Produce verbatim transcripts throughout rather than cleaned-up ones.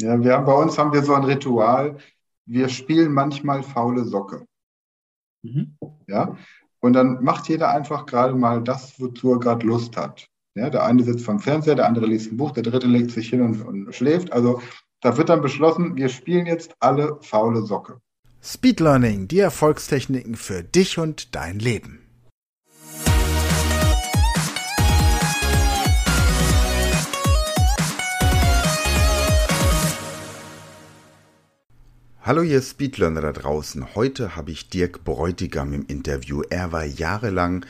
Ja, wir haben, bei uns haben wir so ein Ritual. Wir spielen manchmal faule Socke. Mhm. Ja? Und dann macht jeder einfach gerade mal das, wozu er gerade Lust hat. Ja, der eine sitzt vom Fernseher, der andere liest ein Buch, der dritte legt sich hin und, und schläft. Also da wird dann beschlossen, wir spielen jetzt alle faule Socke. Speed Learning, die Erfolgstechniken für dich und dein Leben. Hallo ihr Speedlearner da draußen, heute habe ich Dirk Bräutigam im Interview. Er war jahrelang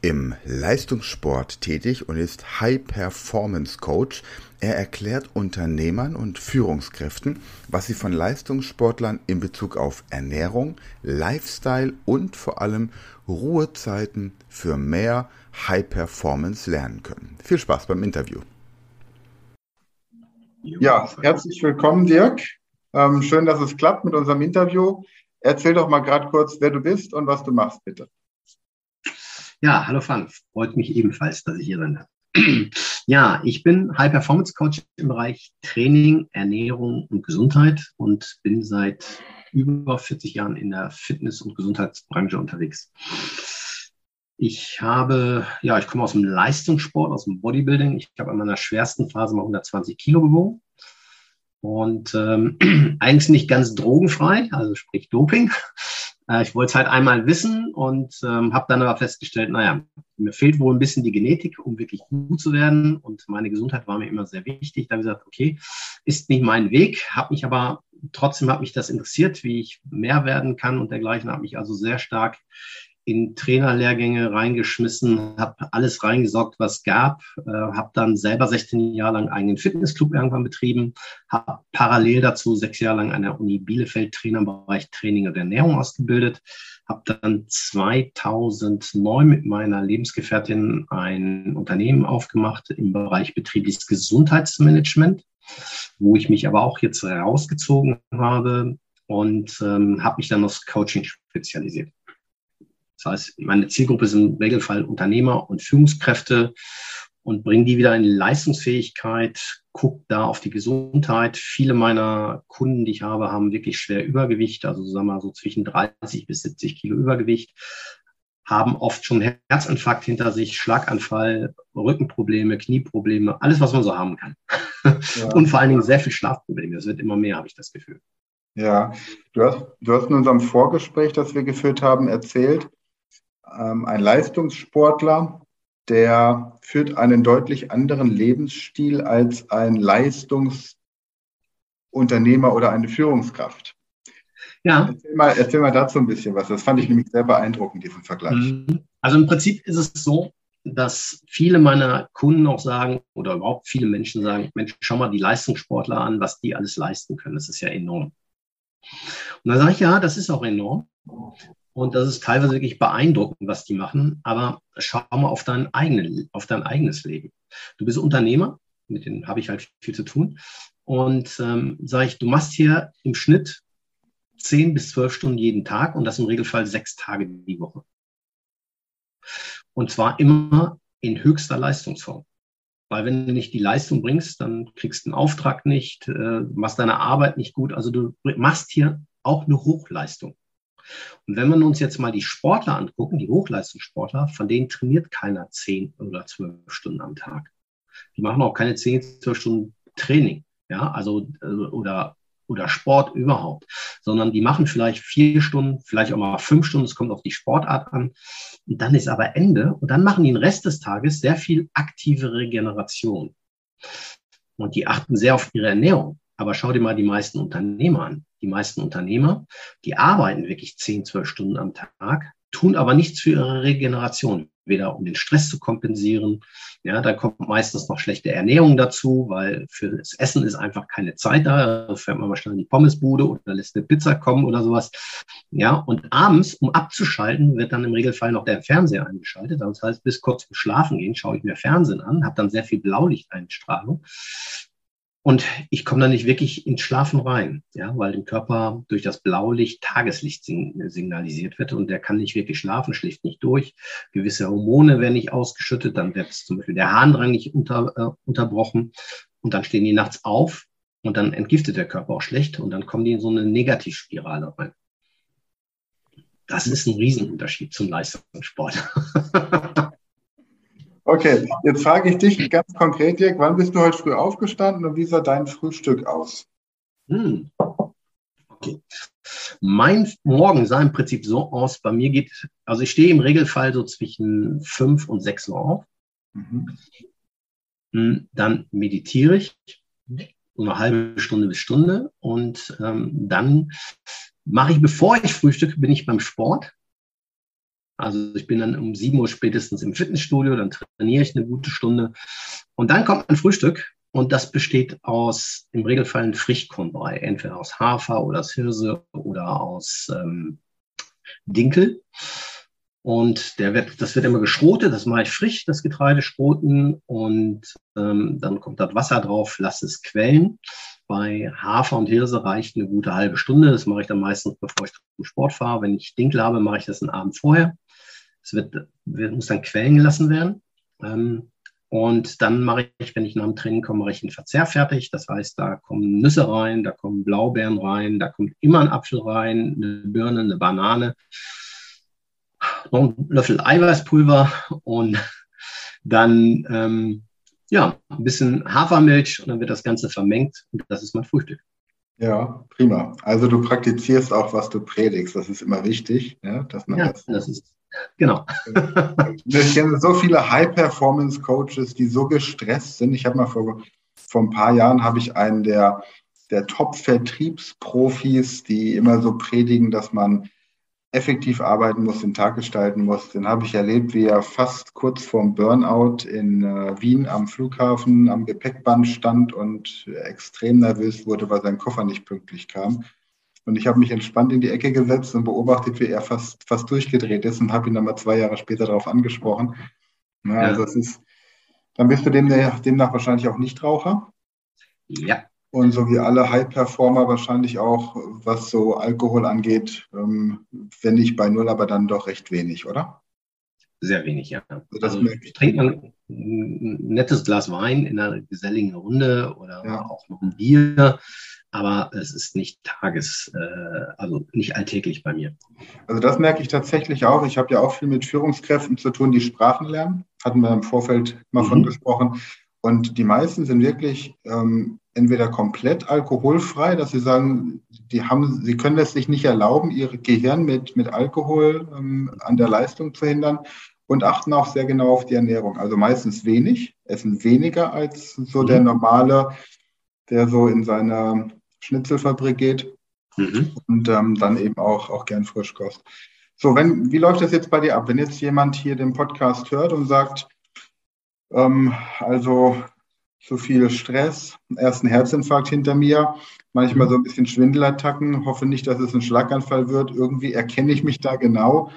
im Leistungssport tätig und ist High-Performance-Coach. Er erklärt Unternehmern und Führungskräften, was sie von Leistungssportlern in Bezug auf Ernährung, Lifestyle und vor allem Ruhezeiten für mehr High-Performance lernen können. Viel Spaß beim Interview. Ja, herzlich willkommen Dirk. Ähm, schön, dass es klappt mit unserem Interview. Erzähl doch mal gerade kurz, wer du bist und was du machst, bitte. Ja, hallo Frank. Freut mich ebenfalls, dass ich hier bin. Ja, ich bin High-Performance-Coach im Bereich Training, Ernährung und Gesundheit und bin seit über vierzig Jahren in der Fitness- und Gesundheitsbranche unterwegs. Ich habe, ja, ich komme aus dem Leistungssport, aus dem Bodybuilding. Ich habe in meiner schwersten Phase mal hundertzwanzig Kilo gewogen. Und ähm, eigentlich nicht ganz drogenfrei, also sprich Doping. Äh, ich wollte es halt einmal wissen und ähm, habe dann aber festgestellt, naja, mir fehlt wohl ein bisschen die Genetik, um wirklich gut zu werden. Und meine Gesundheit war mir immer sehr wichtig. Da habe ich gesagt, okay, ist nicht mein Weg. Habe mich aber, trotzdem hat mich das interessiert, wie ich mehr werden kann und dergleichen. Habe mich also sehr stark in Trainerlehrgänge reingeschmissen, habe alles reingesaugt, was gab, äh, habe dann selber sechzehn Jahre lang einen eigenen Fitnessclub irgendwann betrieben, habe parallel dazu sechs Jahre lang an der Uni Bielefeld Trainer im Bereich Training und Ernährung ausgebildet, habe dann zweitausendneun mit meiner Lebensgefährtin ein Unternehmen aufgemacht im Bereich betriebliches Gesundheitsmanagement, wo ich mich aber auch jetzt rausgezogen habe und ähm, habe mich dann aufs Coaching spezialisiert. Das heißt, meine Zielgruppe sind im Regelfall Unternehmer und Führungskräfte und bringen die wieder in Leistungsfähigkeit, guckt da auf die Gesundheit. Viele meiner Kunden, die ich habe, haben wirklich schwer Übergewicht, also sagen wir mal so zwischen dreißig bis siebzig Kilo Übergewicht, haben oft schon Herzinfarkt hinter sich, Schlaganfall, Rückenprobleme, Knieprobleme, alles, was man so haben kann. Ja. Und vor allen Dingen sehr viel Schlafprobleme. Das wird immer mehr, habe ich das Gefühl. Ja, du hast, du hast in unserem Vorgespräch, das wir geführt haben, erzählt, ein Leistungssportler, der führt einen deutlich anderen Lebensstil als ein Leistungsunternehmer oder eine Führungskraft. Ja. Erzähl mal, erzähl mal dazu ein bisschen was. Das fand ich nämlich sehr beeindruckend, diesen Vergleich. Also im Prinzip ist es so, dass viele meiner Kunden auch sagen oder überhaupt viele Menschen sagen, Mensch, schau mal die Leistungssportler an, was die alles leisten können. Das ist ja enorm. Und dann sage ich, ja, das ist auch enorm. Und das ist teilweise wirklich beeindruckend, was die machen. Aber schau mal auf dein, eigenen, auf dein eigenes Leben. Du bist Unternehmer, mit denen habe ich halt viel zu tun. Und ähm, sage ich, du machst hier im Schnitt zehn bis zwölf Stunden jeden Tag und das im Regelfall sechs Tage die Woche. Und zwar immer in höchster Leistungsform. Weil wenn du nicht die Leistung bringst, dann kriegst du einen Auftrag nicht, äh, machst deine Arbeit nicht gut. Also du machst hier auch eine Hochleistung. Und wenn wir uns jetzt mal die Sportler angucken, die Hochleistungssportler, von denen trainiert keiner zehn oder zwölf Stunden am Tag. Die machen auch keine zehn, zwölf Stunden Training, ja, also oder, oder Sport überhaupt, sondern die machen vielleicht vier Stunden, vielleicht auch mal fünf Stunden, es kommt auf die Sportart an. Und dann ist aber Ende und dann machen die den Rest des Tages sehr viel aktive Regeneration. Und die achten sehr auf ihre Ernährung. Aber schau dir mal die meisten Unternehmer an. Die meisten Unternehmer, die arbeiten wirklich zehn, zwölf Stunden am Tag, tun aber nichts für ihre Regeneration. Weder um den Stress zu kompensieren, ja, da kommt meistens noch schlechte Ernährung dazu, weil für das Essen ist einfach keine Zeit da. Da fährt man mal schnell in die Pommesbude oder lässt eine Pizza kommen oder sowas. Ja, und abends, um abzuschalten, wird dann im Regelfall noch der Fernseher eingeschaltet. Das heißt, bis kurz zum Schlafen gehen schaue ich mir Fernsehen an, habe dann sehr viel Blaulichteinstrahlung. Und ich komme da nicht wirklich ins Schlafen rein, ja, weil dem Körper durch das Blaulicht Tageslicht signalisiert wird und der kann nicht wirklich schlafen, schläft nicht durch. Gewisse Hormone werden nicht ausgeschüttet, dann wird zum Beispiel der Harndrang nicht unter, äh, unterbrochen und dann stehen die nachts auf Und dann entgiftet der Körper auch schlecht und dann kommen die in so eine Negativspirale rein. Das ist ein Riesenunterschied zum Leistungssport. Okay, jetzt frage ich dich ganz konkret, Dirk, wann bist du heute früh aufgestanden und wie sah dein Frühstück aus? Hm. Okay. Mein Morgen sah im Prinzip so aus, bei mir geht, also ich stehe im Regelfall so zwischen fünf und sechs Uhr auf. Mhm. Dann meditiere ich so eine halbe Stunde bis Stunde und ähm, dann mache ich, bevor ich frühstücke, bin ich beim Sport. Also ich bin dann um sieben Uhr spätestens im Fitnessstudio, dann trainiere ich eine gute Stunde und dann kommt mein Frühstück und das besteht aus im Regelfall ein Frischkornbrei, entweder aus Hafer oder aus Hirse oder aus ähm, Dinkel. Und der wird, das wird immer geschrotet, das mache ich frisch, das Getreide schroten und ähm, dann kommt das Wasser drauf, lasse es quellen. Bei Hafer und Hirse reicht eine gute halbe Stunde, das mache ich dann meistens, bevor ich zum Sport fahre. Wenn ich Dinkel habe, mache ich das einen Abend vorher. Es wird, wird, muss dann quellen gelassen werden. Ähm, und dann mache ich, wenn ich nach dem Training komme, mache ich einen Verzehr fertig. Das heißt, da kommen Nüsse rein, da kommen Blaubeeren rein, da kommt immer ein Apfel rein, eine Birne, eine Banane. Noch einen Löffel Eiweißpulver und dann ähm, ja, ein bisschen Hafermilch und dann wird das Ganze vermengt und das ist mein Frühstück. Ja, prima. Also du praktizierst auch, was du predigst. Das ist immer wichtig, ja, dass man ja, das, das ist, genau. Ich kenne so viele High-Performance-Coaches, die so gestresst sind. Ich habe mal vor, vor ein paar Jahren habe ich einen der, der Top-Vertriebsprofis, die immer so predigen, dass man effektiv arbeiten muss, den Tag gestalten muss. Den habe ich erlebt, wie er fast kurz vorm Burnout in äh, Wien am Flughafen am Gepäckband stand und äh, extrem nervös wurde, weil sein Koffer nicht pünktlich kam. Und ich habe mich entspannt in die Ecke gesetzt und beobachtet, wie er fast, fast durchgedreht ist und habe ihn dann mal zwei Jahre später darauf angesprochen. Ja, ja. Also das ist, dann bist du demnach, demnach wahrscheinlich auch Nichtraucher. Ja. Und so wie alle High-Performer wahrscheinlich auch, was so Alkohol angeht, ähm, wenn nicht bei null, aber dann doch recht wenig, oder? Sehr wenig, ja. Also das also, ich trinke ein nettes Glas Wein in einer geselligen Runde oder ja. auch noch ein Bier, aber es ist nicht tages, äh, also nicht alltäglich bei mir. Also das merke ich tatsächlich auch. Ich habe ja auch viel mit Führungskräften zu tun, die Sprachen lernen. Hatten wir im Vorfeld mal mhm. von gesprochen. Und die meisten sind wirklich ähm, entweder komplett alkoholfrei, dass sie sagen, die haben, sie können es sich nicht erlauben, ihr Gehirn mit, mit Alkohol ähm, an der Leistung zu hindern und achten auch sehr genau auf die Ernährung. Also meistens wenig, essen weniger als so mhm. der normale, der so in seine Schnitzelfabrik geht mhm. und ähm, dann eben auch, auch gern Frischkost. So, wenn, wie läuft das jetzt bei dir ab? Wenn jetzt jemand hier den Podcast hört und sagt, also zu viel Stress, ersten Herzinfarkt hinter mir, manchmal so ein bisschen Schwindelattacken, hoffe nicht, dass es ein Schlaganfall wird. Irgendwie erkenne ich mich da genau.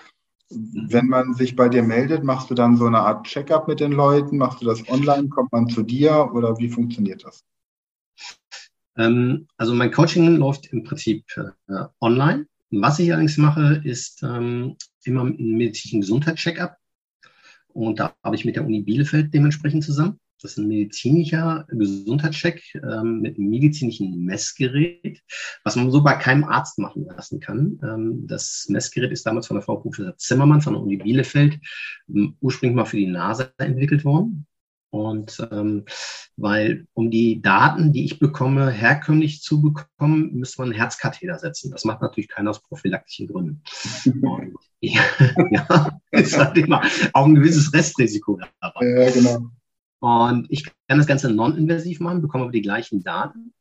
Wenn man sich bei dir meldet, machst du dann so eine Art Check-up mit den Leuten? Machst du das online? Kommt man zu dir oder wie funktioniert das? Also mein Coaching läuft im Prinzip äh, online. Was ich allerdings mache, ist ähm, immer einen medizinischen Gesundheitscheck-up. Und da habe ich mit der Uni Bielefeld dementsprechend zusammen. Das ist ein medizinischer Gesundheitscheck ähm, mit einem medizinischen Messgerät, was man so bei keinem Arzt machen lassen kann. Ähm, das Messgerät ist damals von der Frau Professor Zimmermann von der Uni Bielefeld ähm, ursprünglich mal für die NASA entwickelt worden. Und ähm, weil, um die Daten, die ich bekomme, herkömmlich zu bekommen, müsste man einen Herzkatheter setzen. Das macht natürlich keiner aus prophylaktischen Gründen. Und, ja, ist halt immer auch ein gewisses Restrisiko dabei. Ja, genau. Und ich kann das Ganze non-invasiv machen, bekomme aber die gleichen Daten.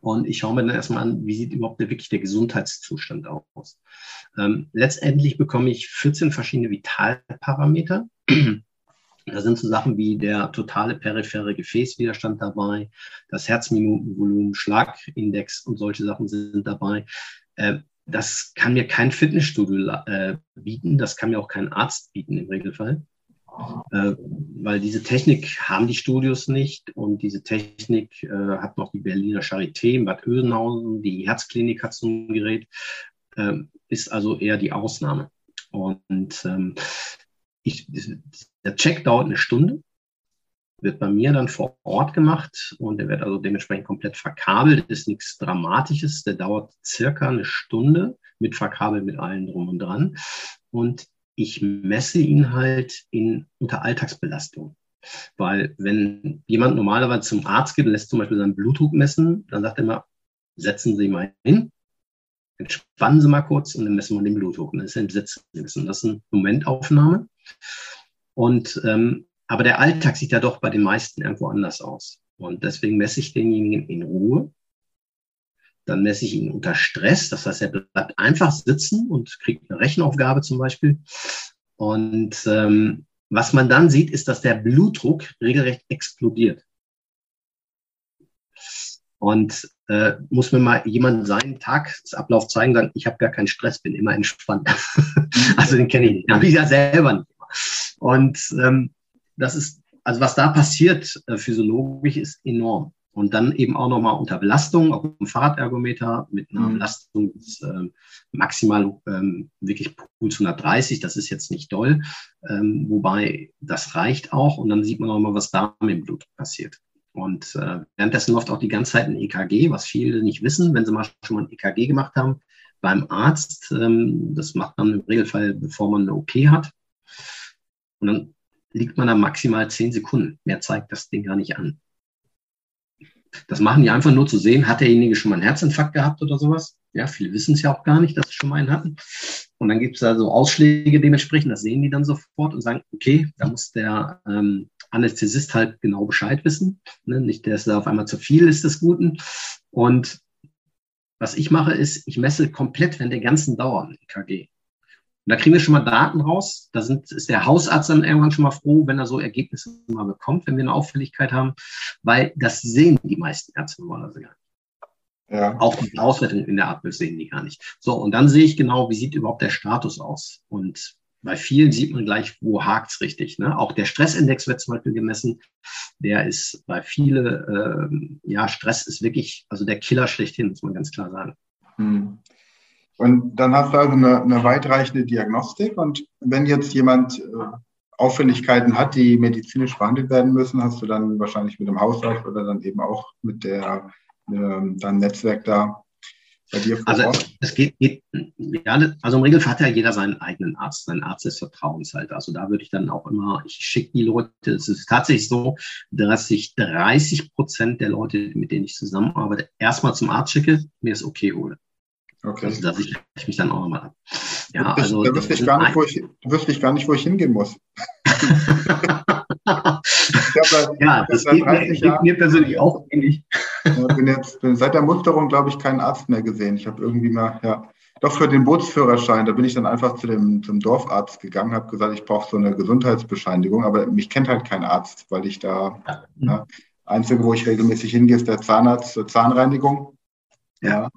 Und ich schaue mir dann erstmal an, wie sieht überhaupt wirklich der Gesundheitszustand aus. Ähm, letztendlich bekomme ich vierzehn verschiedene Vitalparameter. Da sind so Sachen wie der totale periphere Gefäßwiderstand dabei, das Herzminutenvolumen, Schlagindex und solche Sachen sind dabei. Das kann mir kein Fitnessstudio bieten, das kann mir auch kein Arzt bieten im Regelfall, weil diese Technik haben die Studios nicht und diese Technik hat noch die Berliner Charité in Bad Oeynhausen, die Herzklinik hat so ein Gerät, ist also eher die Ausnahme. Und Ich, der Check dauert eine Stunde wird bei mir dann vor Ort gemacht und der wird also dementsprechend komplett verkabelt. Ist nichts Dramatisches, der dauert circa eine Stunde mit verkabelt mit allen drum und dran und ich messe ihn halt in, unter Alltagsbelastung. Weil wenn jemand normalerweise zum Arzt geht und lässt zum Beispiel seinen Blutdruck messen, dann sagt er immer, setzen Sie mal hin, entspannen Sie mal kurz und dann messen wir den Blutdruck. Und das ist ein Sitzgewissen. Das ist eine Momentaufnahme. Und, ähm, aber der Alltag sieht ja doch bei den meisten irgendwo anders aus. Und deswegen messe ich denjenigen in Ruhe. Dann messe ich ihn unter Stress. Das heißt, er bleibt einfach sitzen und kriegt eine Rechenaufgabe zum Beispiel. Und ähm, was man dann sieht, ist, dass der Blutdruck regelrecht explodiert. Und äh, muss mir mal jemand seinen Tagesablauf zeigen, sagen, ich habe gar keinen Stress, bin immer entspannt. Also den kenne ich nicht, habe ich ja selber nicht. Und ähm, das ist, also was da passiert äh, physiologisch ist enorm. Und dann eben auch nochmal unter Belastung, auf dem Fahrradergometer mit einer mhm. Belastung ist, äh, maximal ähm, wirklich Puls hundertdreißig, das ist jetzt nicht doll, ähm, wobei das reicht auch und dann sieht man auch mal, was da mit dem Blut passiert. Und äh, währenddessen läuft auch die ganze Zeit ein E K G, was viele nicht wissen, wenn sie mal schon mal ein E K G gemacht haben, beim Arzt, ähm, das macht man im Regelfall, bevor man eine O P hat und dann liegt man da maximal zehn Sekunden, mehr zeigt das Ding gar nicht an. Das machen die einfach nur zu sehen, hat derjenige schon mal einen Herzinfarkt gehabt oder sowas? Ja, viele wissen es ja auch gar nicht, dass sie schon mal einen hatten. Und dann gibt es da so Ausschläge dementsprechend, das sehen die dann sofort und sagen, okay, da muss der ähm, Anästhesist halt genau Bescheid wissen. Ne? Nicht, dass da auf einmal zu viel ist des Guten. Und was ich mache ist, ich messe komplett während der ganzen Dauer ein E K G. Und da kriegen wir schon mal Daten raus. Da sind, ist der Hausarzt dann irgendwann schon mal froh, wenn er so Ergebnisse mal bekommt, wenn wir eine Auffälligkeit haben, weil das sehen die meisten Ärzte normalerweise gar nicht. Ja. Auch die Auswertung in der Atmung sehen die gar nicht. So, und dann sehe ich genau, wie sieht überhaupt der Status aus. Und bei vielen sieht man gleich, wo hakt es richtig. Ne? Auch der Stressindex wird zum Beispiel gemessen. Der ist bei vielen, äh, ja, Stress ist wirklich, also der Killer schlechthin, muss man ganz klar sagen. Hm. Und dann hast du also eine, eine weitreichende Diagnostik und wenn jetzt jemand äh, Auffälligkeiten hat, die medizinisch behandelt werden müssen, hast du dann wahrscheinlich mit dem Hausarzt oder dann eben auch mit der, äh, deinem Netzwerk da bei dir vor Ort? Also es geht, geht ja, also im Regelfall hat ja jeder seinen eigenen Arzt, sein Arzt des Vertrauens halt. Also da würde ich dann auch immer, ich schicke die Leute, es ist tatsächlich so, dass ich dreißig Prozent der Leute, mit denen ich zusammenarbeite, erstmal zum Arzt schicke, mir ist okay, Ole. Okay. Also da sichere ich mich dann auch nochmal ab. Ja, ich, also, da wüsste ich, ich gar nicht, wo ich hingehen muss. Ich da, ja, das geht mir, geht mir persönlich auch ähnlich. Ich bin jetzt bin seit der Musterung, glaube ich, keinen Arzt mehr gesehen. Ich habe irgendwie mal, ja, doch für den Bootsführerschein, da bin ich dann einfach zu dem, zum Dorfarzt gegangen, habe gesagt, ich brauche so eine Gesundheitsbescheinigung, aber mich kennt halt kein Arzt, weil ich da, ja. Ja, einzige, wo ich regelmäßig hingehe, ist der Zahnarzt zur Zahnreinigung. Ja.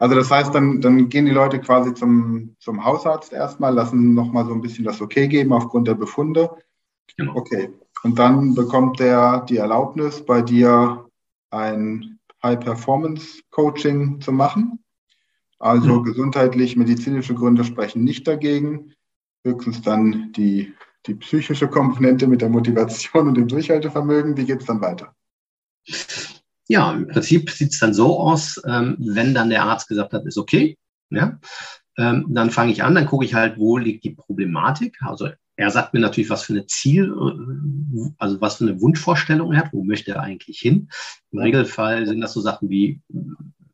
Also das heißt, dann, dann gehen die Leute quasi zum, zum Hausarzt erstmal, lassen nochmal so ein bisschen das Okay geben aufgrund der Befunde. Genau. Okay. Und dann bekommt der die Erlaubnis, bei dir ein High-Performance-Coaching zu machen. Also mhm. gesundheitlich, medizinische Gründe sprechen nicht dagegen. Höchstens dann die, die psychische Komponente mit der Motivation und dem Durchhaltevermögen. Wie geht es dann weiter? Ja, im Prinzip sieht es dann so aus, ähm, wenn dann der Arzt gesagt hat, ist okay, ja, ähm, dann fange ich an, dann gucke ich halt, wo liegt die Problematik. Also er sagt mir natürlich, was für eine Ziel, also was für eine Wunschvorstellung er hat, wo möchte er eigentlich hin. Im Regelfall sind das so Sachen wie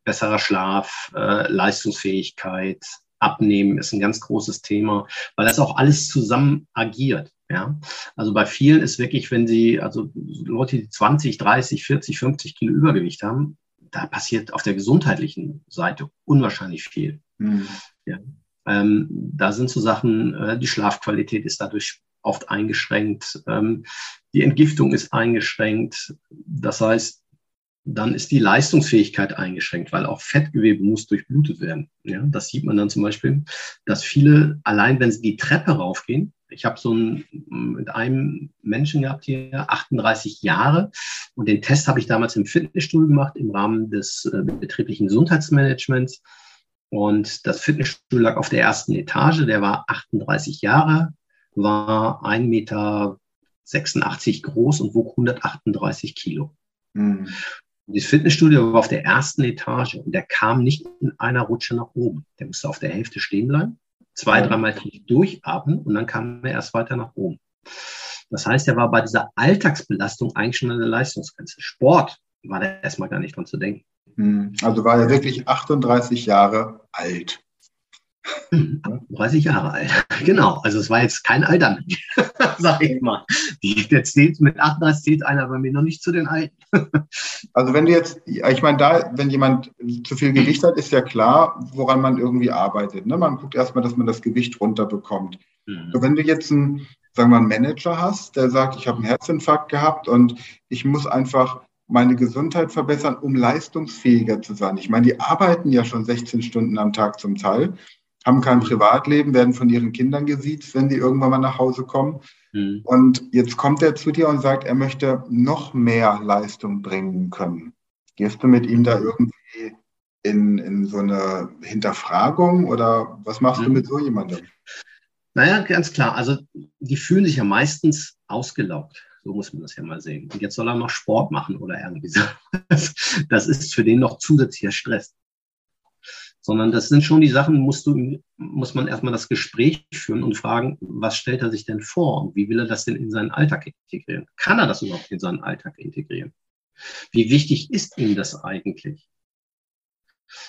besserer Schlaf, äh, Leistungsfähigkeit, Abnehmen ist ein ganz großes Thema, weil das auch alles zusammen agiert. Ja, also bei vielen ist wirklich, wenn sie, also Leute, die zwanzig, dreißig, vierzig, fünfzig Kilo Übergewicht haben, da passiert auf der gesundheitlichen Seite unwahrscheinlich viel. Mhm. Ja. Ähm, da sind so Sachen, äh, die Schlafqualität ist dadurch oft eingeschränkt, ähm, die Entgiftung ist eingeschränkt, das heißt, dann ist die Leistungsfähigkeit eingeschränkt, weil auch Fettgewebe muss durchblutet werden. Ja, das sieht man dann zum Beispiel, dass viele, allein wenn sie die Treppe raufgehen, ich habe so einen, mit einem Menschen gehabt hier, achtunddreißig Jahre, und den Test habe ich damals im Fitnessstudio gemacht, im Rahmen des äh, betrieblichen Gesundheitsmanagements, und das Fitnessstudio lag auf der ersten Etage, der war achtunddreißig Jahre, war ein Meter sechsundachtzig groß und wog hundertachtunddreißig Kilo. Mhm. Das Fitnessstudio war auf der ersten Etage und der kam nicht in einer Rutsche nach oben. Der musste auf der Hälfte stehen bleiben, zwei, dreimal tief durchatmen und dann kam er erst weiter nach oben. Das heißt, er war bei dieser Alltagsbelastung eigentlich schon an der Leistungsgrenze. Sport war da erstmal gar nicht dran zu denken. Also war er wirklich achtunddreißig Jahre alt. achtunddreißig Jahre alt, genau. Also es war jetzt kein alter Mensch, sag ich mal. Der zählt, mit achtunddreißig zählt einer bei mir noch nicht zu den Alten. Also wenn du jetzt, ich meine, da, wenn jemand zu viel Gewicht hat, ist ja klar, woran man irgendwie arbeitet. Ne? Man guckt erstmal, dass man das Gewicht runterbekommt. Mhm. So, wenn du jetzt einen, sagen wir, einen Manager hast, der sagt, ich habe einen Herzinfarkt gehabt und ich muss einfach meine Gesundheit verbessern, um leistungsfähiger zu sein. Ich meine, die arbeiten ja schon sechzehn Stunden am Tag zum Teil, haben kein Privatleben, werden von ihren Kindern gesiezt, wenn sie irgendwann mal nach Hause kommen. Mhm. Und jetzt kommt er zu dir und sagt, er möchte noch mehr Leistung bringen können. Gehst du mit ihm da irgendwie in, in so eine Hinterfragung oder was machst mhm. du mit so jemandem? Naja, ganz klar. Also die fühlen sich ja meistens ausgelaugt. So muss man das ja mal sehen. Und jetzt soll er noch Sport machen oder irgendwie so. Das ist für den noch zusätzlicher Stress. Sondern das sind schon die Sachen, musst du, muss man erstmal das Gespräch führen und fragen, was stellt er sich denn vor und wie will er das denn in seinen Alltag integrieren? Kann er das überhaupt in seinen Alltag integrieren? Wie wichtig ist ihm das eigentlich?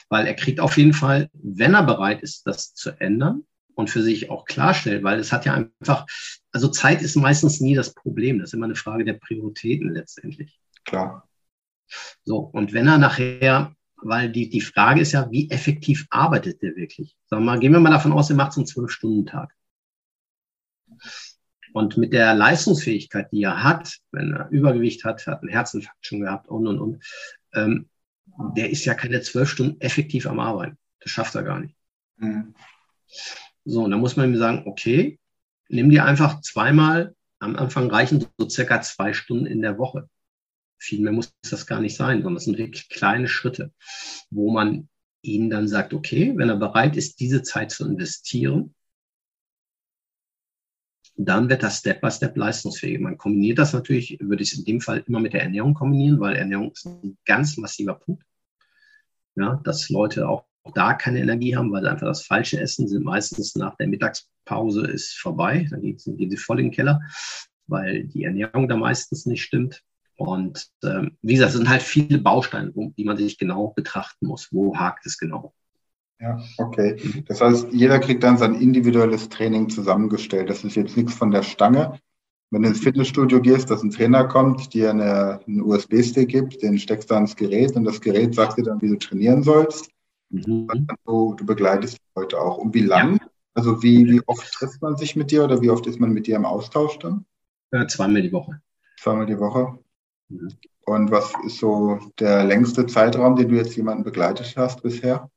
Weil er kriegt auf jeden Fall, wenn er bereit ist, das zu ändern und für sich auch klarstellt, weil es hat ja einfach, also Zeit ist meistens nie das Problem, das ist immer eine Frage der Prioritäten letztendlich. Klar. So, und wenn er nachher... Weil die, die Frage ist ja, wie effektiv arbeitet der wirklich? Sagen wir mal, gehen wir mal davon aus, er macht so einen zwölf-Stunden-Tag. Und mit der Leistungsfähigkeit, die er hat, wenn er Übergewicht hat, hat einen Herzinfarkt schon gehabt und, und, und, ähm, der ist ja keine zwölf Stunden effektiv am Arbeiten. Das schafft er gar nicht. Mhm. So, und dann muss man ihm sagen, okay, nimm dir einfach zweimal, am Anfang reichen so circa zwei Stunden in der Woche. Viel mehr muss das gar nicht sein, sondern es sind wirklich kleine Schritte, wo man ihnen dann sagt, okay, wenn er bereit ist, diese Zeit zu investieren, dann wird das Step by Step leistungsfähig. Man kombiniert das natürlich, würde ich es in dem Fall immer mit der Ernährung kombinieren, weil Ernährung ist ein ganz massiver Punkt, ja, dass Leute auch da keine Energie haben, weil sie einfach das Falsche essen, sind meistens nach der Mittagspause ist vorbei, dann gehen sie voll in den Keller, weil die Ernährung da meistens nicht stimmt. Und ähm, wie gesagt, es sind halt viele Bausteine, die man sich genau betrachten muss. Wo hakt es genau? Ja, okay. Das heißt, jeder kriegt dann sein individuelles Training zusammengestellt. Das ist jetzt nichts von der Stange. Wenn du ins Fitnessstudio gehst, dass ein Trainer kommt, dir eine, einen U S B-Stick gibt, den steckst du ans Gerät und das Gerät sagt dir dann, wie du trainieren sollst. Mhm. Und du, du begleitest die Leute auch. Und wie lang? Ja. Also wie, wie oft trifft man sich mit dir oder wie oft ist man mit dir im Austausch dann? Ja, zweimal die Woche. Zweimal die Woche. Und was ist so der längste Zeitraum, den du jetzt jemanden begleitet hast bisher?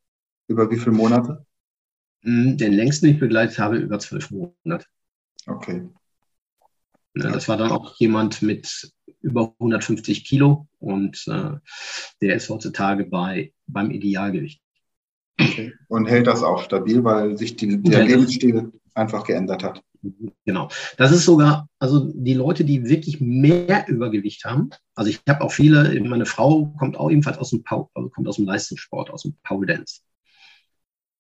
Über wie viele Monate? Den längsten, den ich begleitet habe, über zwölf Monate. Okay. Ja, das war dann auch jemand mit über hundertfünfzig Kilo und äh, der ist heutzutage bei, beim Idealgewicht. Okay. Und hält das auch stabil, weil sich die, der Lebensstil einfach geändert hat. Genau. Das ist sogar, also die Leute, die wirklich mehr Übergewicht haben, also ich habe auch viele, meine Frau kommt auch ebenfalls aus dem, Paul, also kommt aus dem Leistungssport, aus dem Pole Dance.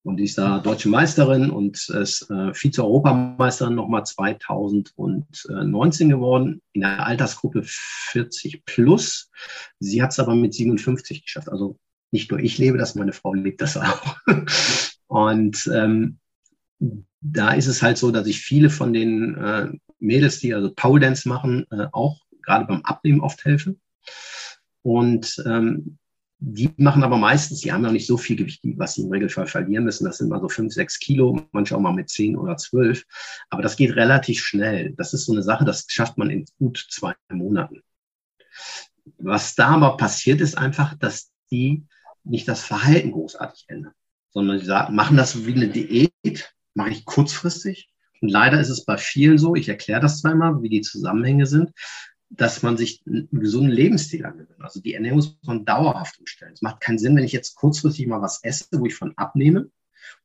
Und die ist da deutsche Meisterin und ist äh, Vize-Europameisterin nochmal zweitausendneunzehn geworden, in der Altersgruppe vierzig plus. Sie hat es aber mit siebenundfünfzig geschafft. Also nicht nur ich lebe das, meine Frau lebt das auch. Und ähm, da ist es halt so, dass ich viele von den äh, Mädels, die also Pole Dance machen, äh, auch gerade beim Abnehmen oft helfe. Und ähm, die machen aber meistens, die haben ja nicht so viel Gewicht, was sie im Regelfall verlieren müssen. Das sind mal so fünf, sechs Kilo, manchmal auch mal mit zehn oder zwölf. Aber das geht relativ schnell. Das ist so eine Sache, das schafft man in gut zwei Monaten. Was da aber passiert, ist einfach, dass die nicht das Verhalten großartig ändern, sondern die sagen, machen das wie eine Diät, mache ich kurzfristig. Und leider ist es bei vielen so, ich erkläre das zweimal, wie die Zusammenhänge sind, dass man sich einen gesunden Lebensstil angewöhnt. Also die Ernährung muss man dauerhaft umstellen. Es macht keinen Sinn, wenn ich jetzt kurzfristig mal was esse, wo ich von abnehme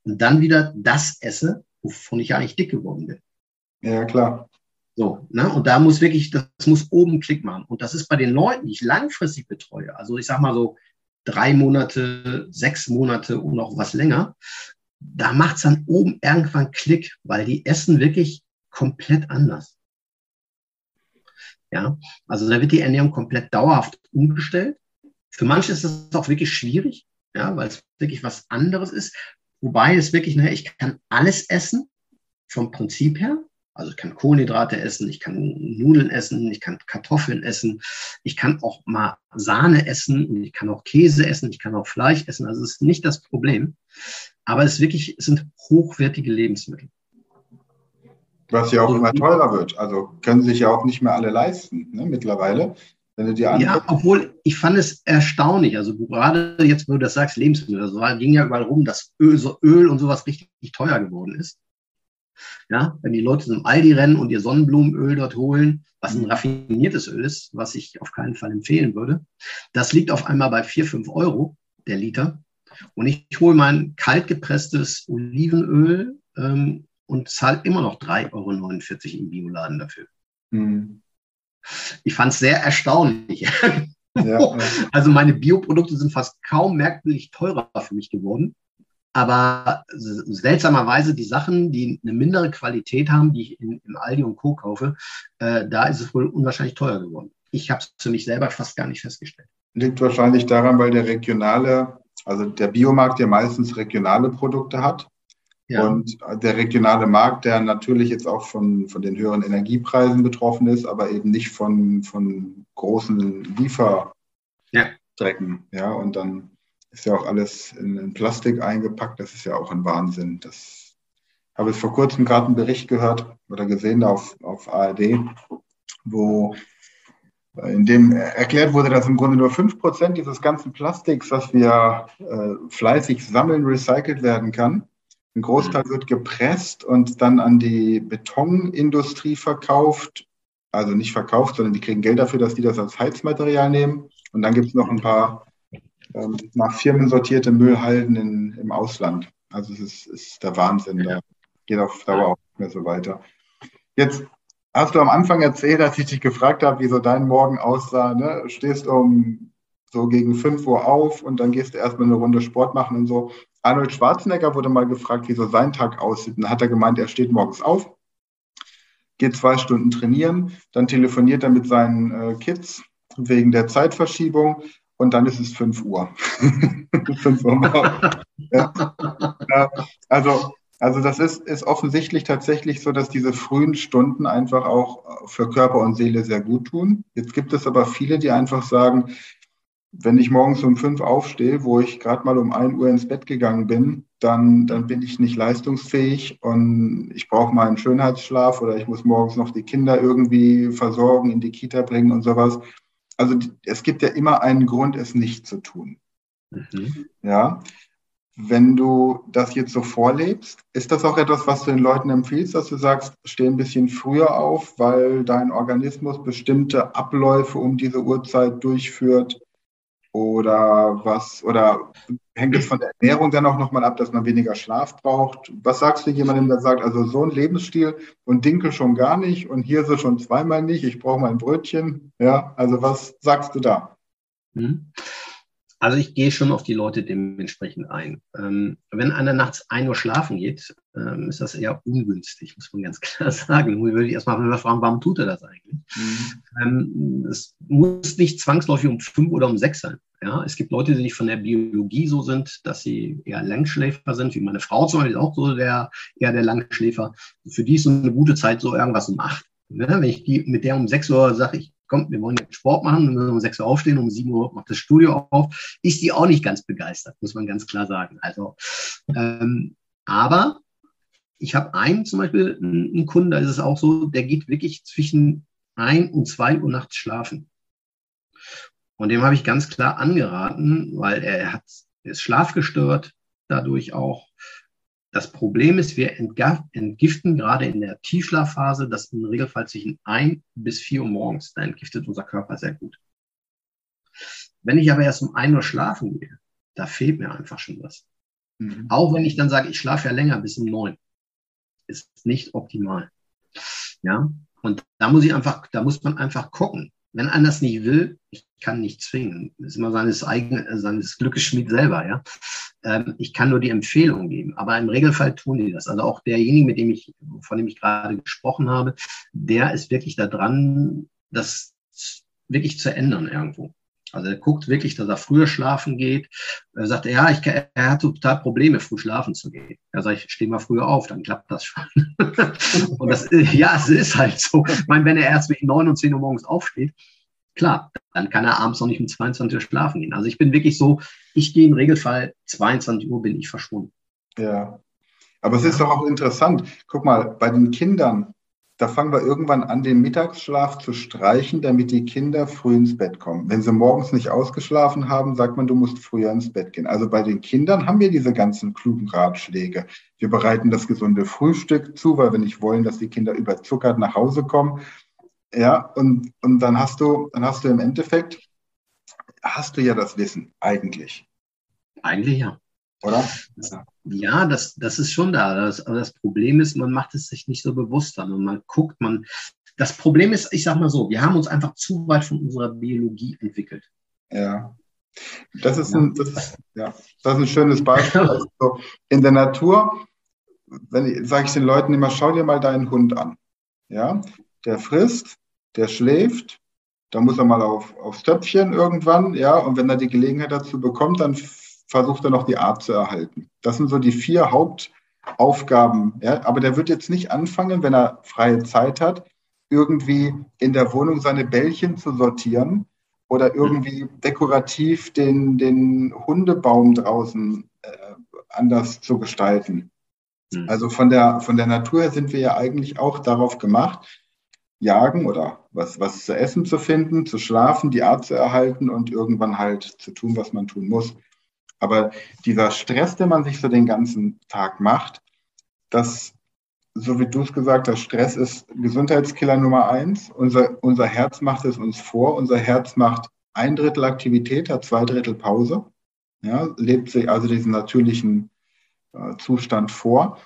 und dann wieder das esse, wovon ich eigentlich dick geworden bin. Ja, klar. So, ne? Und da muss wirklich, das muss oben einen Klick machen. Und das ist bei den Leuten, die ich langfristig betreue, also ich sag mal so drei Monate, sechs Monate und noch was länger, da macht es dann oben irgendwann Klick, weil die essen wirklich komplett anders. Ja, also da wird die Ernährung komplett dauerhaft umgestellt. Für manche ist das auch wirklich schwierig, ja, weil es wirklich was anderes ist. Wobei es wirklich, naja, ich kann alles essen vom Prinzip her. Also ich kann Kohlenhydrate essen, ich kann Nudeln essen, ich kann Kartoffeln essen, ich kann auch mal Sahne essen, ich kann auch Käse essen, ich kann auch Fleisch essen. Also es ist nicht das Problem. Aber es wirklich, es sind hochwertige Lebensmittel. Was ja auch immer teurer wird. Also können sich ja auch nicht mehr alle leisten, ne, mittlerweile. Wenn du dir ja, obwohl ich fand es erstaunlich. Also gerade jetzt, wo du das sagst, Lebensmittel. Also da ging ja überall rum, dass Öl, so Öl und sowas richtig teuer geworden ist. Ja, wenn die Leute zum Aldi rennen und ihr Sonnenblumenöl dort holen, was ein raffiniertes Öl ist, was ich auf keinen Fall empfehlen würde. Das liegt auf einmal bei vier, fünf Euro der Liter. Und ich hole mein kaltgepresstes Olivenöl ähm, und zahle immer noch drei Euro neunundvierzig im Bioladen dafür. Mhm. Ich fand es sehr erstaunlich. Ja. Also meine Bioprodukte sind fast kaum merkwürdig teurer für mich geworden. Aber seltsamerweise die Sachen, die eine mindere Qualität haben, die ich in, in Aldi und Co. kaufe, äh, da ist es wohl unwahrscheinlich teuer geworden. Ich habe es für mich selber fast gar nicht festgestellt. Liegt wahrscheinlich daran, weil der regionale, also der Biomarkt ja meistens regionale Produkte hat. Ja. Und der regionale Markt, der natürlich jetzt auch von, von den höheren Energiepreisen betroffen ist, aber eben nicht von, von großen Lieferstrecken. Ja. Ja, und dann ist ja auch alles in, in Plastik eingepackt. Das ist ja auch ein Wahnsinn. Das habe ich vor kurzem gerade einen Bericht gehört oder gesehen auf, auf A R D, wo in dem erklärt wurde, dass im Grunde nur fünf Prozent dieses ganzen Plastiks, was wir äh, fleißig sammeln, recycelt werden kann. Ein Großteil wird gepresst und dann an die Betonindustrie verkauft. Also nicht verkauft, sondern die kriegen Geld dafür, dass die das als Heizmaterial nehmen. Und dann gibt es noch ein paar ähm, nach Firmen sortierte Müllhalden in, im Ausland. Also es ist, ist der Wahnsinn. Da geht auf Dauer auch nicht mehr so weiter. Jetzt hast du am Anfang erzählt, als ich dich gefragt habe, wie so dein Morgen aussah. Ne? Stehst um so gegen fünf Uhr auf und dann gehst du erstmal eine Runde Sport machen und so. Arnold Schwarzenegger wurde mal gefragt, wie so sein Tag aussieht. Und dann hat er gemeint, er steht morgens auf, geht zwei Stunden trainieren, dann telefoniert er mit seinen äh, Kids wegen der Zeitverschiebung und dann ist es fünf Uhr. fünf Uhr morgens. Ja. Ja, also, also das ist, ist offensichtlich tatsächlich so, dass diese frühen Stunden einfach auch für Körper und Seele sehr gut tun. Jetzt gibt es aber viele, die einfach sagen, wenn ich morgens um fünf aufstehe, wo ich gerade mal um ein Uhr ins Bett gegangen bin, dann, dann bin ich nicht leistungsfähig und ich brauche mal einen Schönheitsschlaf oder ich muss morgens noch die Kinder irgendwie versorgen, in die Kita bringen und sowas. Also es gibt ja immer einen Grund, es nicht zu tun. Mhm. Ja. Wenn du das jetzt so vorlebst, ist das auch etwas, was du den Leuten empfiehlst, dass du sagst, steh ein bisschen früher auf, weil dein Organismus bestimmte Abläufe um diese Uhrzeit durchführt? Oder was, oder hängt es von der Ernährung dann auch nochmal ab, dass man weniger Schlaf braucht? Was sagst du jemandem, der sagt, also so ein Lebensstil und Dinkel schon gar nicht und hier so schon zweimal nicht, ich brauche mein Brötchen? Ja, also was sagst du da? Also ich gehe schon auf die Leute dementsprechend ein. Ähm, wenn einer nachts ein Uhr schlafen geht, ähm, ist das eher ungünstig, muss man ganz klar sagen. Nun würde ich erstmal fragen, warum tut er das eigentlich? Mhm. Ähm, es muss nicht zwangsläufig um fünf oder um sechs sein. Ja, es gibt Leute, die nicht von der Biologie so sind, dass sie eher Langschläfer sind, wie meine Frau zum Beispiel, auch so der, eher der Langschläfer. Für die ist so eine gute Zeit so irgendwas um acht. Ne? Wenn ich die, mit der um sechs Uhr sage, ich kommt, wir wollen jetzt Sport machen, wir müssen um sechs Uhr aufstehen, um sieben Uhr macht das Studio auf, ist die auch nicht ganz begeistert, muss man ganz klar sagen. Also, ähm, aber ich habe einen zum Beispiel, einen Kunden, da ist es auch so, der geht wirklich zwischen ein und zwei Uhr nachts schlafen. Und dem habe ich ganz klar angeraten, weil er, hat, er ist schlafgestört dadurch auch. Das Problem ist, wir entgiften gerade in der Tiefschlafphase, dass im Regelfall zwischen ein bis vier Uhr morgens, da entgiftet unser Körper sehr gut. Wenn ich aber erst um ein Uhr schlafen gehe, da fehlt mir einfach schon was. Mhm. Auch wenn ich dann sage, ich schlafe ja länger bis um neun. Ist nicht optimal. Ja, Und da muss ich einfach, da muss man einfach gucken. Wenn einer das nicht will, ich kann nicht zwingen. Das ist immer seines eigenen, seines Glückes Schmied selber, ja. Ähm, ich kann nur die Empfehlung geben. Aber im Regelfall tun die das. Also auch derjenige, mit dem ich, von dem ich gerade gesprochen habe, der ist wirklich da dran, das wirklich zu ändern irgendwo. Also er guckt wirklich, dass er früher schlafen geht. Er sagt, ja, ich, er hat total Probleme, früh schlafen zu gehen. Er sagt, ich stehe mal früher auf, dann klappt das schon. Und das, ja, es ist halt so. Ich meine, wenn er erst zwischen neun und zehn Uhr morgens aufsteht, klar, dann kann er abends noch nicht um zweiundzwanzig Uhr schlafen gehen. Also ich bin wirklich so, ich gehe im Regelfall zweiundzwanzig Uhr bin ich verschwunden. Ja, aber es ist doch auch interessant. Guck mal, bei den Kindern, da fangen wir irgendwann an, den Mittagsschlaf zu streichen, damit die Kinder früh ins Bett kommen. Wenn sie morgens nicht ausgeschlafen haben, sagt man, du musst früher ins Bett gehen. Also bei den Kindern haben wir diese ganzen klugen Ratschläge. Wir bereiten das gesunde Frühstück zu, weil wir nicht wollen, dass die Kinder überzuckert nach Hause kommen. Ja, und, und dann hast du, dann hast du im Endeffekt, hast du ja das Wissen, eigentlich. Eigentlich ja. Oder? Ja, das, das ist schon da. Das, aber das Problem ist, man macht es sich nicht so bewusst an und man guckt, man. Das Problem ist, ich sag mal so, wir haben uns einfach zu weit von unserer Biologie entwickelt. Ja. Das ist ein, das ist, ja, das ist ein schönes Beispiel. Also in der Natur, wenn sage ich den Leuten immer, schau dir mal deinen Hund an. Ja? Der frisst, der schläft, da muss er mal auf, aufs Töpfchen irgendwann, ja, und wenn er die Gelegenheit dazu bekommt, dann versucht er noch die Art zu erhalten. Das sind so die vier Hauptaufgaben. Ja? Aber der wird jetzt nicht anfangen, wenn er freie Zeit hat, irgendwie in der Wohnung seine Bällchen zu sortieren oder irgendwie dekorativ den, den Hundebaum draußen äh, anders zu gestalten. Mhm. Also von der, von der Natur her sind wir ja eigentlich auch darauf gemacht, jagen oder was, was zu essen zu finden, zu schlafen, die Art zu erhalten und irgendwann halt zu tun, was man tun muss. Aber dieser Stress, den man sich so den ganzen Tag macht, das, so wie du es gesagt hast, Stress ist Gesundheitskiller Nummer eins. Unser, unser Herz macht es uns vor. Unser Herz macht ein Drittel Aktivität, hat zwei Drittel Pause. Ja, lebt sich also diesen natürlichen äh, Zustand vor.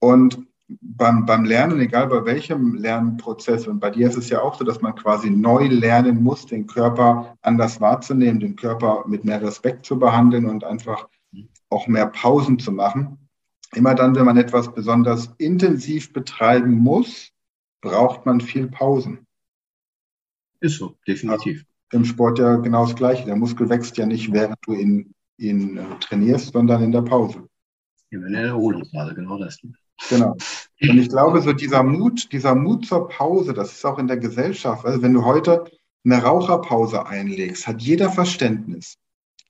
Und beim, beim Lernen, egal bei welchem Lernprozess, und bei dir ist es ja auch so, dass man quasi neu lernen muss, den Körper anders wahrzunehmen, den Körper mit mehr Respekt zu behandeln und einfach auch mehr Pausen zu machen. Immer dann, wenn man etwas besonders intensiv betreiben muss, braucht man viel Pausen. Ist so, definitiv. Also im Sport ja genau das Gleiche. Der Muskel wächst ja nicht, während du ihn, ihn trainierst, sondern in der Pause. In der Erholungsphase, genau das. Genau. Und ich glaube, so dieser Mut, dieser Mut zur Pause, das ist auch in der Gesellschaft. Also wenn du heute eine Raucherpause einlegst, hat jeder Verständnis.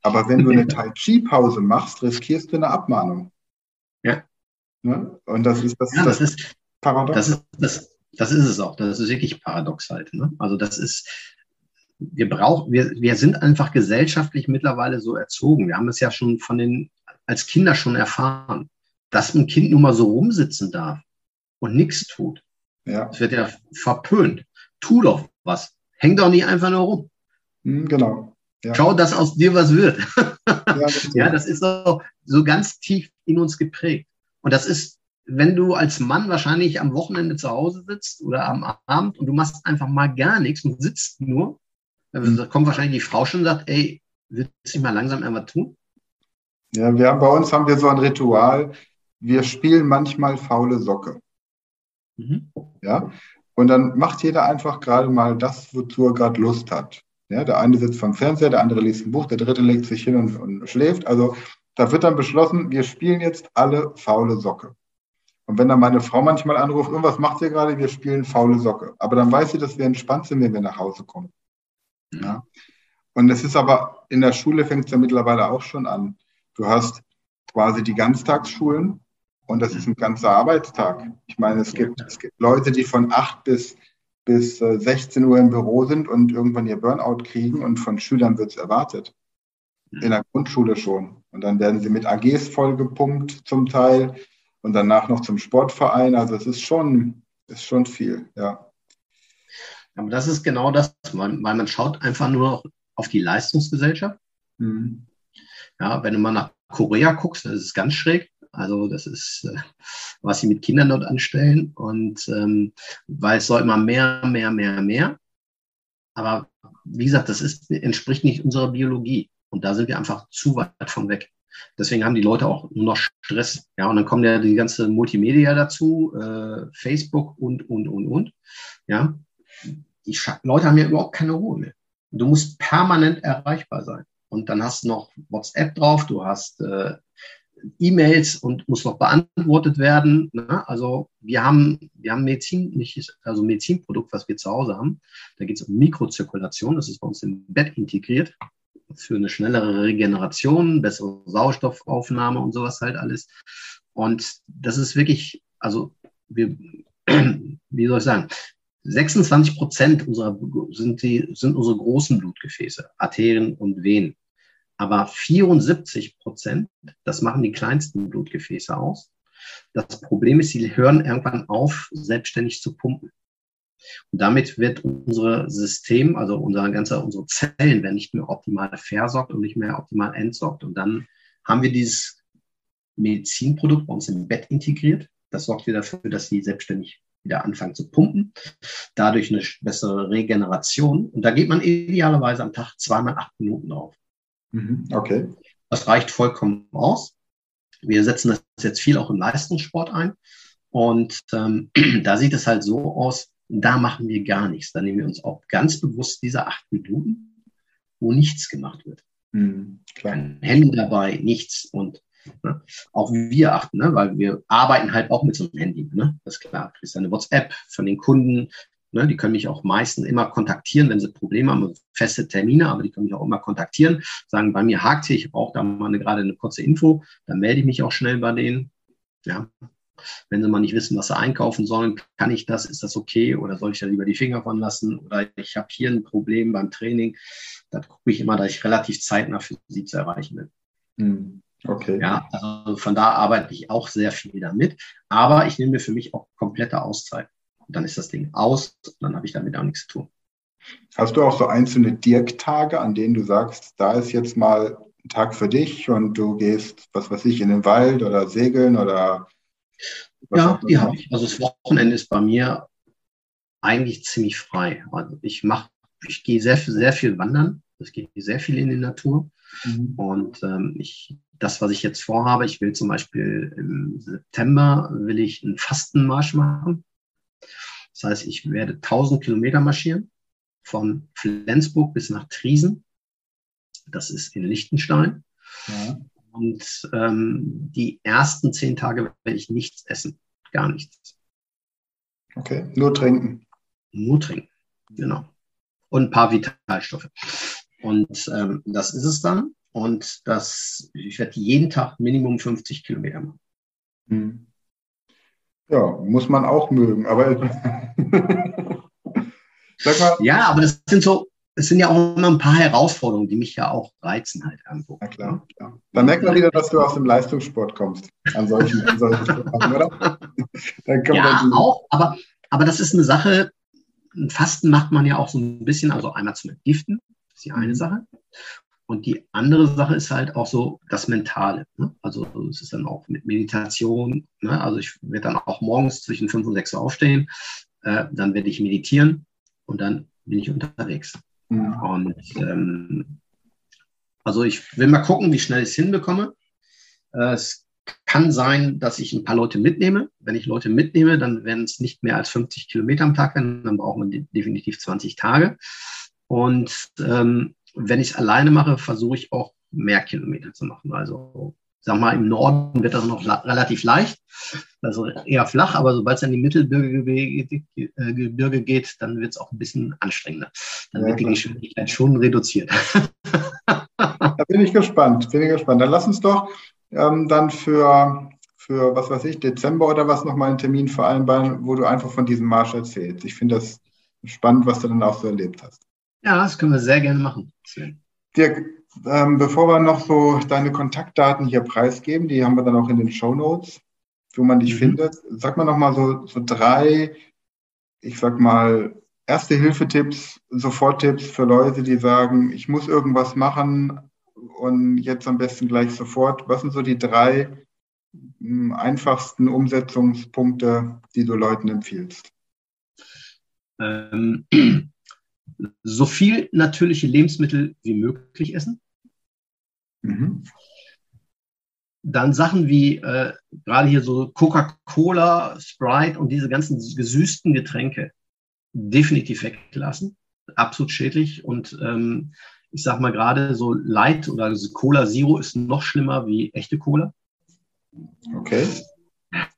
Aber wenn du eine Tai-Chi-Pause machst, riskierst du eine Abmahnung. Ja. Ne? Und das ist das, ja, das, das ist, Paradox. Das ist, das, das ist es auch. Das ist wirklich paradox halt. Ne? Also das ist... Wir brauchen, wir, wir sind einfach gesellschaftlich mittlerweile so erzogen. Wir haben es ja schon von den, als Kinder schon erfahren, dass ein Kind nur mal so rumsitzen darf und nichts tut. Ja. Das wird ja verpönt. Tu doch was. Häng doch nicht einfach nur rum. Genau. Ja. Schau, dass aus dir was wird. Ja, das, ja, das ist so, so ganz tief in uns geprägt. Und das ist, wenn du als Mann wahrscheinlich am Wochenende zu Hause sitzt oder am Abend und du machst einfach mal gar nichts und sitzt nur, da kommt wahrscheinlich die Frau schon und sagt, ey, willst du nicht mal langsam irgendwas tun? Ja, wir haben bei uns haben wir so ein Ritual. Wir spielen manchmal faule Socke. Mhm. Ja? Und dann macht jeder einfach gerade mal das, wozu er gerade Lust hat. Ja, der eine sitzt vom Fernseher, der andere liest ein Buch, der dritte legt sich hin und, und schläft. Also da wird dann beschlossen, wir spielen jetzt alle faule Socke. Und wenn dann meine Frau manchmal anruft, was macht ihr gerade? Wir spielen faule Socke. Aber dann weiß sie, dass wir entspannt sind, wenn wir nach Hause kommen. Ja. Und es ist aber, in der Schule fängt es ja mittlerweile auch schon an. Du hast quasi die Ganztagsschulen und das ist ein ganzer Arbeitstag. Ich meine, es gibt, es gibt Leute, die von acht bis sechzehn Uhr im Büro sind und irgendwann ihr Burnout kriegen und von Schülern wird es erwartet. In der Grundschule schon. Und dann werden sie mit A Gs vollgepumpt zum Teil und danach noch zum Sportverein. Also es ist schon, ist schon viel, ja. Aber das ist genau das, weil man schaut einfach nur auf die Leistungsgesellschaft. Mhm. Ja, wenn du mal nach Korea guckst, das ist ganz schräg. Also das ist, was sie mit Kindern dort anstellen. Und ähm, weil es soll immer mehr, mehr, mehr, mehr. Aber wie gesagt, das ist, entspricht nicht unserer Biologie. Und da sind wir einfach zu weit von weg. Deswegen haben die Leute auch nur noch Stress. Ja, und dann kommen ja die ganze Multimedia dazu, äh, Facebook und, und, und, und. Ja, die Sch- Leute haben ja überhaupt keine Ruhe mehr. Du musst permanent erreichbar sein. Und dann hast du noch WhatsApp drauf, du hast äh, E-Mails und muss noch beantwortet werden. Ne? Also wir haben, wir haben Medizin, nicht, also Medizinprodukt, was wir zu Hause haben. Da geht es um Mikrozirkulation. Das ist bei uns im Bett integriert. Für eine schnellere Regeneration, bessere Sauerstoffaufnahme und sowas halt alles. Und das ist wirklich, also wir, wie soll ich sagen, sechsundzwanzig Prozent unserer, sind, die, sind unsere großen Blutgefäße, Arterien und Venen. Aber vierundsiebzig Prozent, das machen die kleinsten Blutgefäße aus. Das Problem ist, sie hören irgendwann auf, selbstständig zu pumpen. Und damit wird unser System, also unser ganzer, unsere Zellen, werden nicht mehr optimal versorgt und nicht mehr optimal entsorgt. Und dann haben wir dieses Medizinprodukt bei uns im Bett integriert. Das sorgt wieder dafür, dass sie selbstständig wieder anfangen zu pumpen. Dadurch eine bessere Regeneration. Und da geht man idealerweise am Tag zweimal acht Minuten auf. Mhm. Okay. Das reicht vollkommen aus. Wir setzen das jetzt viel auch im Leistungssport ein. Und ähm, da sieht es halt so aus, da machen wir gar nichts. Da nehmen wir uns auch ganz bewusst diese acht Minuten, wo nichts gemacht wird. Mhm, klar. Kein Handy dabei, nichts. Und ne, auch wir achten, ne, weil wir arbeiten halt auch mit so einem Handy. Ne? Das ist klar. Du kriegst eine WhatsApp von den Kunden. Ne? Die können mich auch meistens immer kontaktieren, wenn sie Probleme haben. Feste Termine, aber die können mich auch immer kontaktieren. Sagen, bei mir hakt hier, ich brauche da mal eine, gerade eine kurze Info. Dann melde ich mich auch schnell bei denen. Ja. Wenn sie mal nicht wissen, was sie einkaufen sollen, kann ich das, ist das okay oder soll ich da lieber die Finger von lassen oder ich habe hier ein Problem beim Training, dann gucke ich immer, dass ich relativ zeitnah für sie zu erreichen bin. Okay. Ja, also von da arbeite ich auch sehr viel damit, aber ich nehme mir für mich auch komplette Auszeit. Und dann ist das Ding aus, dann habe ich damit auch nichts zu tun. Hast du auch so einzelne Dirk-Tage, an denen du sagst, da ist jetzt mal ein Tag für dich und du gehst, was weiß ich, in den Wald oder segeln oder... Was ja, die habe ich. Also das Wochenende ist bei mir eigentlich ziemlich frei. Also ich mache, ich gehe sehr, sehr viel wandern. Ich gehe sehr viel in die Natur. Mhm. Und ähm, ich, das, was ich jetzt vorhabe, ich will zum Beispiel im September will ich einen Fastenmarsch machen. Das heißt, ich werde tausend Kilometer marschieren von Flensburg bis nach Triesen. Das ist in Liechtenstein. Ja. Und ähm, die ersten zehn Tage werde ich nichts essen, gar nichts. Okay, nur trinken. Nur trinken, genau. Und ein paar Vitalstoffe. Und ähm, das ist es dann. Und das, ich werde jeden Tag Minimum fünfzig Kilometer machen. Mhm. Ja, muss man auch mögen. Aber sag mal. Ja, aber das sind so. Es sind ja auch immer ein paar Herausforderungen, die mich ja auch reizen halt irgendwo. Na klar, klar. Dann merkt man wieder, dass du aus dem Leistungssport kommst. An solchen, an solchen Sachen, oder? Dann kommt ja, dann auch, aber, aber das ist eine Sache, Fasten macht man ja auch so ein bisschen, also einmal zum Entgiften, ist die eine Sache. Und die andere Sache ist halt auch so das Mentale. Ne? Also es ist dann auch mit Meditation. Ne? Also ich werde dann auch morgens zwischen fünf und sechs Uhr aufstehen. Äh, dann werde ich meditieren und dann bin ich unterwegs. Und ähm, also ich will mal gucken, wie schnell ich es hinbekomme. Äh, es kann sein, dass ich ein paar Leute mitnehme. Wenn ich Leute mitnehme, dann werden es nicht mehr als fünfzig Kilometer am Tag werden. Dann braucht man de- definitiv zwanzig Tage. Und ähm, wenn ich es alleine mache, versuche ich auch mehr Kilometer zu machen. Also sag mal, im Norden wird das noch la- relativ leicht. Also eher flach, aber sobald es in die Mittelbürgergebirge äh, Gebirge geht, dann wird es auch ein bisschen anstrengender. Dann ja, wird die Geschwindigkeit schon reduziert. Da bin ich gespannt, bin ich gespannt. Dann lass uns doch ähm, dann für, für, was weiß ich, Dezember oder was nochmal einen Termin vereinbaren, wo du einfach von diesem Marsch erzählst. Ich finde das spannend, was du dann auch so erlebt hast. Ja, das können wir sehr gerne machen. Dirk, ähm, bevor wir noch so deine Kontaktdaten hier preisgeben, die haben wir dann auch in den Shownotes, wo man dich mhm. findet. Sag mal nochmal so, so drei, ich sag mal, Erste-Hilfe-Tipps, Sofort-Tipps für Leute, die sagen, ich muss irgendwas machen und jetzt am besten gleich sofort. Was sind so die drei einfachsten Umsetzungspunkte, die du Leuten empfiehlst? Ähm, so viel natürliche Lebensmittel wie möglich essen. Mhm. Dann Sachen wie äh, gerade hier so Coca-Cola, Sprite und diese ganzen gesüßten Getränke definitiv weglassen. Absolut schädlich. Und ähm, ich sag mal gerade so Light oder Cola Zero ist noch schlimmer wie echte Cola. Okay.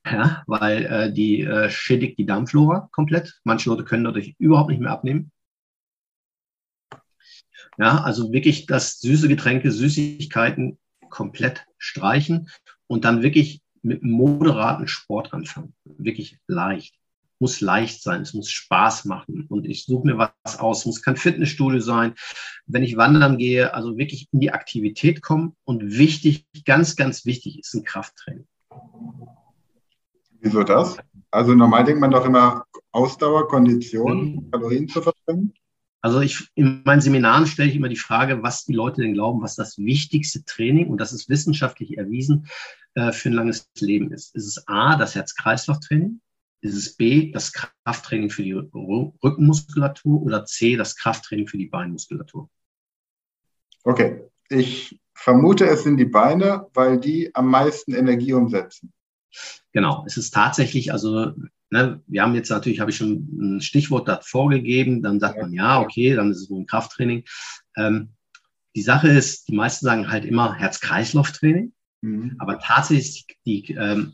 Ja, weil äh, die äh, schädigt die Darmflora komplett. Manche Leute können dadurch überhaupt nicht mehr abnehmen. Ja, also wirklich das süße Getränke, Süßigkeiten komplett streichen und dann wirklich mit moderaten Sport anfangen. Wirklich leicht. Muss leicht sein, es muss Spaß machen und ich suche mir was aus. Es muss kein Fitnessstudio sein. Wenn ich wandern gehe, also wirklich in die Aktivität kommen und wichtig, ganz, ganz wichtig ist ein Krafttraining. Wieso das? Also normal denkt man doch immer Ausdauer, Kondition, mhm. Kalorien zu verbrennen. Also ich, in meinen Seminaren stelle ich immer die Frage, was die Leute denn glauben, was das wichtigste Training, und das ist wissenschaftlich erwiesen, äh, für ein langes Leben ist. Ist es A, das Herz-Kreislauf-Training? Ist es B, das Krafttraining für die Rückenmuskulatur? Oder C, das Krafttraining für die Beinmuskulatur? Okay, ich vermute, es sind die Beine, weil die am meisten Energie umsetzen. Genau, es ist tatsächlich, also ne, wir haben jetzt natürlich, habe ich schon ein Stichwort davor gegeben, dann sagt man, ja, okay, dann ist es nur ein Krafttraining. Ähm, die Sache ist, die meisten sagen halt immer Herz-Kreislauf-Training, mhm. aber tatsächlich die, ähm,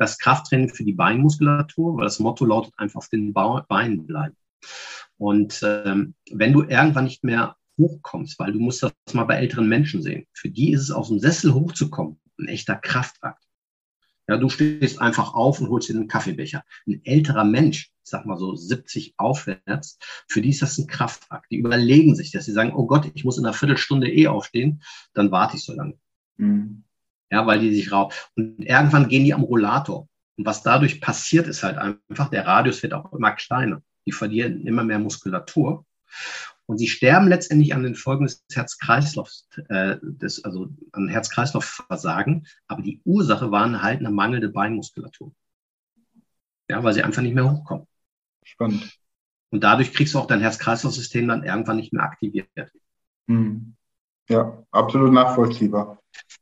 das Krafttraining für die Beinmuskulatur, weil das Motto lautet einfach auf den Beinen bleiben. Und ähm, wenn du irgendwann nicht mehr hochkommst, weil du musst das mal bei älteren Menschen sehen, für die ist es aus dem Sessel hochzukommen, ein echter Kraftakt. Ja, du stehst einfach auf und holst dir einen Kaffeebecher. Ein älterer Mensch, ich sag mal so siebzig aufwärts, für die ist das ein Kraftakt. Die überlegen sich, dass sie sagen, oh Gott, ich muss in einer Viertelstunde eh aufstehen, dann warte ich so lange. Mhm. Ja, weil die sich rauben. Und irgendwann gehen die am Rollator. Und was dadurch passiert, ist halt einfach, der Radius wird auch immer kleiner. Die verlieren immer mehr Muskulatur. Und sie sterben letztendlich an den Folgen des Herz-Kreislaufs, äh, des, also an Herz-Kreislauf-Versagen. Aber die Ursache waren halt eine mangelnde Beinmuskulatur. Ja, weil sie einfach nicht mehr hochkommen. Spannend. Und dadurch kriegst du auch dein Herz-Kreislauf-System dann irgendwann nicht mehr aktiviert. Mhm. Ja, absolut nachvollziehbar.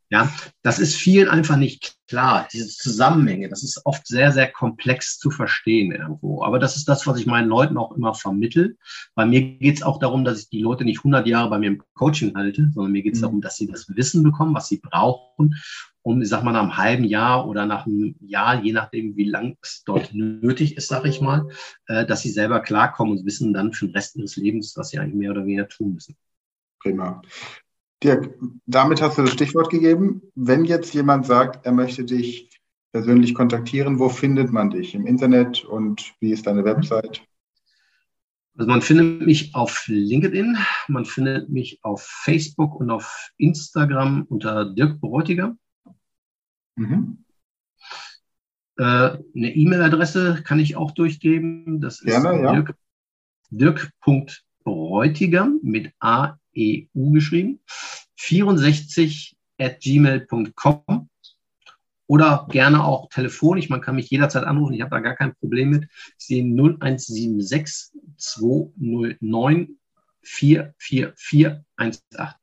Ja, das ist vielen einfach nicht klar. Diese Zusammenhänge, das ist oft sehr, sehr komplex zu verstehen irgendwo. Aber das ist das, was ich meinen Leuten auch immer vermittle. Bei mir geht es auch darum, dass ich die Leute nicht hundert Jahre bei mir im Coaching halte, sondern mir geht es mhm. darum, dass sie das Wissen bekommen, was sie brauchen, um, ich sag mal, nach einem halben Jahr oder nach einem Jahr, je nachdem, wie lang es dort nötig ist, sag ich mal, äh, dass sie selber klarkommen und wissen dann für den Rest ihres Lebens, was sie eigentlich mehr oder weniger tun müssen. Prima. Dirk, damit hast du das Stichwort gegeben. Wenn jetzt jemand sagt, er möchte dich persönlich kontaktieren, wo findet man dich? Im Internet und wie ist deine Website? Also man findet mich auf LinkedIn, man findet mich auf Facebook und auf Instagram unter Dirk Bräutigam. Mhm. Äh, eine E-Mail-Adresse kann ich auch durchgeben. Das Gerne, ist ja. Dirk, Dirk Punkt Bräutigam mit A E U geschrieben, vierundsechzig at gmail punkt com oder gerne auch telefonisch, man kann mich jederzeit anrufen, ich habe da gar kein Problem mit. Ich sehe null eins sieben sechs zwei null neun vier vier vier eins acht.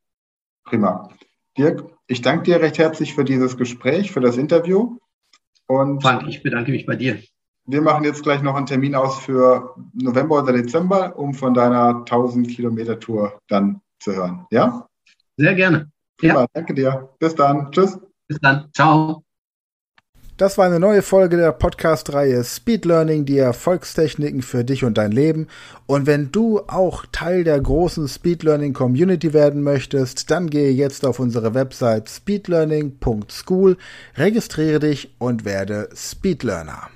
Prima. Dirk, ich danke dir recht herzlich für dieses Gespräch, für das Interview. Und Frank, ich bedanke mich bei dir. Wir machen jetzt gleich noch einen Termin aus für November oder Dezember, um von deiner tausend Kilometer Tour dann zu hören, ja? Sehr gerne. Prima, ja. Danke dir. Bis dann. Tschüss. Bis dann. Ciao. Das war eine neue Folge der Podcast-Reihe Speed Learning, die Erfolgstechniken für dich und dein Leben. Und wenn du auch Teil der großen Speed Learning Community werden möchtest, dann gehe jetzt auf unsere Website speedlearning punkt school, registriere dich und werde Speed Learner.